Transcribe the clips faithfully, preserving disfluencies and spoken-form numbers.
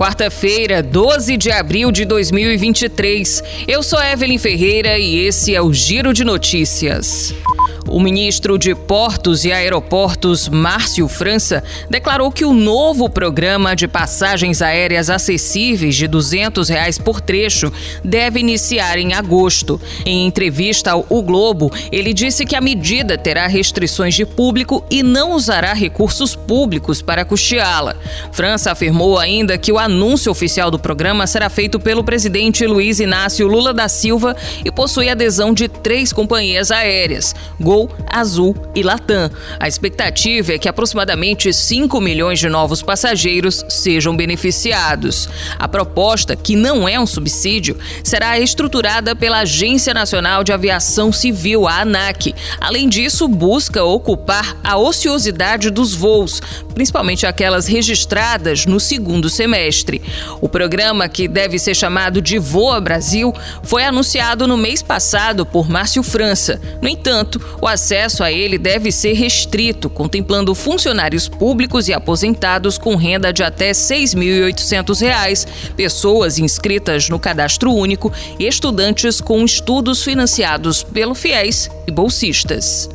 quarta-feira, doze de abril de dois mil e vinte e três. Eu sou Evelyn Ferreira e esse é o Giro de Notícias. O ministro de Portos e Aeroportos, Márcio França, declarou que o novo programa de passagens aéreas acessíveis de duzentos reais por trecho deve iniciar em agosto. Em entrevista ao O Globo, ele disse que a medida terá restrições de público e não usará recursos públicos para custeá-la. França afirmou ainda que o anúncio oficial do programa será feito pelo presidente Luiz Inácio Lula da Silva e possui adesão de três companhias aéreas: GOL, AZUL e LATAM. A expectativa é que aproximadamente cinco milhões de novos passageiros sejam beneficiados. A proposta, que não é um subsídio, será estruturada pela Agência Nacional de Aviação Civil, a ANAC. Além disso, busca ocupar a ociosidade dos voos, principalmente aquelas registradas no segundo semestre. O programa, que deve ser chamado de Voa Brasil, foi anunciado no mês passado por Márcio França. No entanto, o acesso a ele deve ser restrito, contemplando funcionários públicos e aposentados com renda de até seis mil e oitocentos reais, pessoas inscritas no Cadastro Único e estudantes com estudos financiados pelo FIES e bolsistas.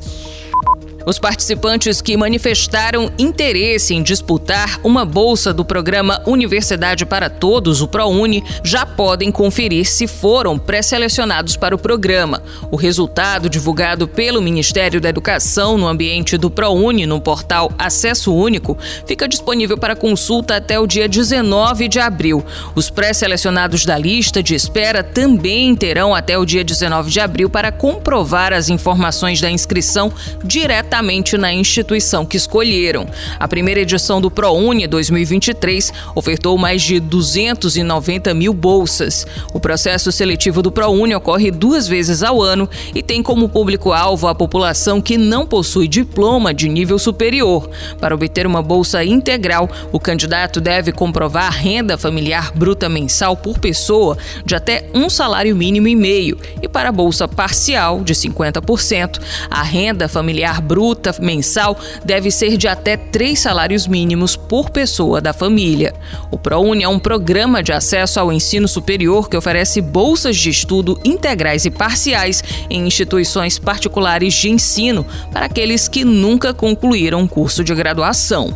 Os participantes que manifestaram interesse em disputar uma bolsa do programa Universidade para Todos, o Prouni, já podem conferir se foram pré-selecionados para o programa. O resultado, divulgado pelo Ministério da Educação no ambiente do Prouni, no portal Acesso Único, fica disponível para consulta até o dia dezenove de abril. Os pré-selecionados da lista de espera também terão até o dia dezenove de abril para comprovar as informações da inscrição diretamente na instituição que escolheram. A primeira edição do ProUni dois mil e vinte e três ofertou mais de duzentas e noventa mil bolsas. O processo seletivo do ProUni ocorre duas vezes ao ano e tem como público-alvo a população que não possui diploma de nível superior. Para obter uma bolsa integral, o candidato deve comprovar renda familiar bruta mensal por pessoa de até um salário mínimo e meio, e para a bolsa parcial de cinquenta por cento, a renda familiar bruta bruta mensal deve ser de até três salários mínimos por pessoa da família. O ProUni é um programa de acesso ao ensino superior que oferece bolsas de estudo integrais e parciais em instituições particulares de ensino para aqueles que nunca concluíram um curso de graduação.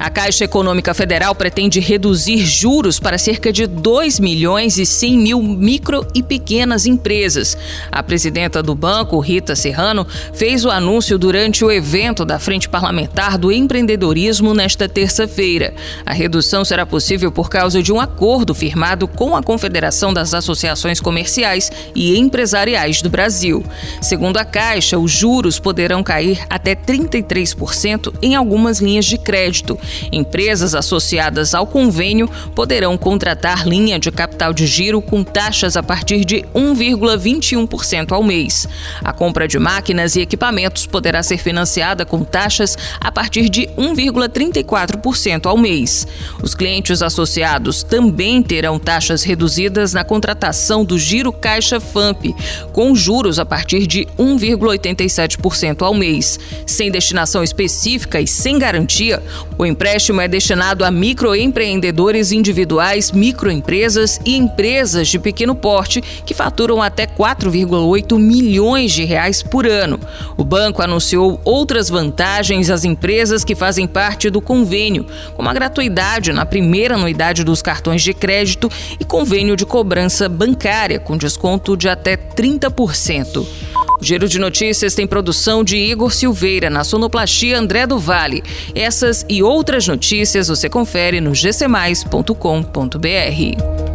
A Caixa Econômica Federal pretende reduzir juros para cerca de dois milhões e cem mil micro e pequenas empresas. A presidenta do banco, Rita Serrano, fez o anúncio durante o evento da Frente Parlamentar do Empreendedorismo nesta terça-feira. A redução será possível por causa de um acordo firmado com a Confederação das Associações Comerciais e Empresariais do Brasil. Segundo a Caixa, os juros poderão cair até trinta e três por cento em algumas linhas de crédito. Empresas associadas ao convênio poderão contratar linha de capital de giro com taxas a partir de um vírgula vinte e um por cento ao mês. A compra de máquinas e equipamentos poderá ser financiada com taxas a partir de um vírgula trinta e quatro por cento ao mês. Os clientes associados também terão taxas reduzidas na contratação do giro Caixa FAMP, com juros a partir de um vírgula oitenta e sete por cento ao mês. Sem destinação específica e sem garantia, o empréstimo é destinado a microempreendedores individuais, microempresas e empresas de pequeno porte que faturam até quatro vírgula oito milhões de reais por ano. O banco anunciou outras vantagens às empresas que fazem parte do convênio, como a gratuidade na primeira anuidade dos cartões de crédito e convênio de cobrança bancária, com desconto de até trinta por cento. O Giro de Notícias tem produção de Igor Silveira, na sonoplastia André do Vale. Essas e outras notícias você confere no g c mais ponto com ponto b r.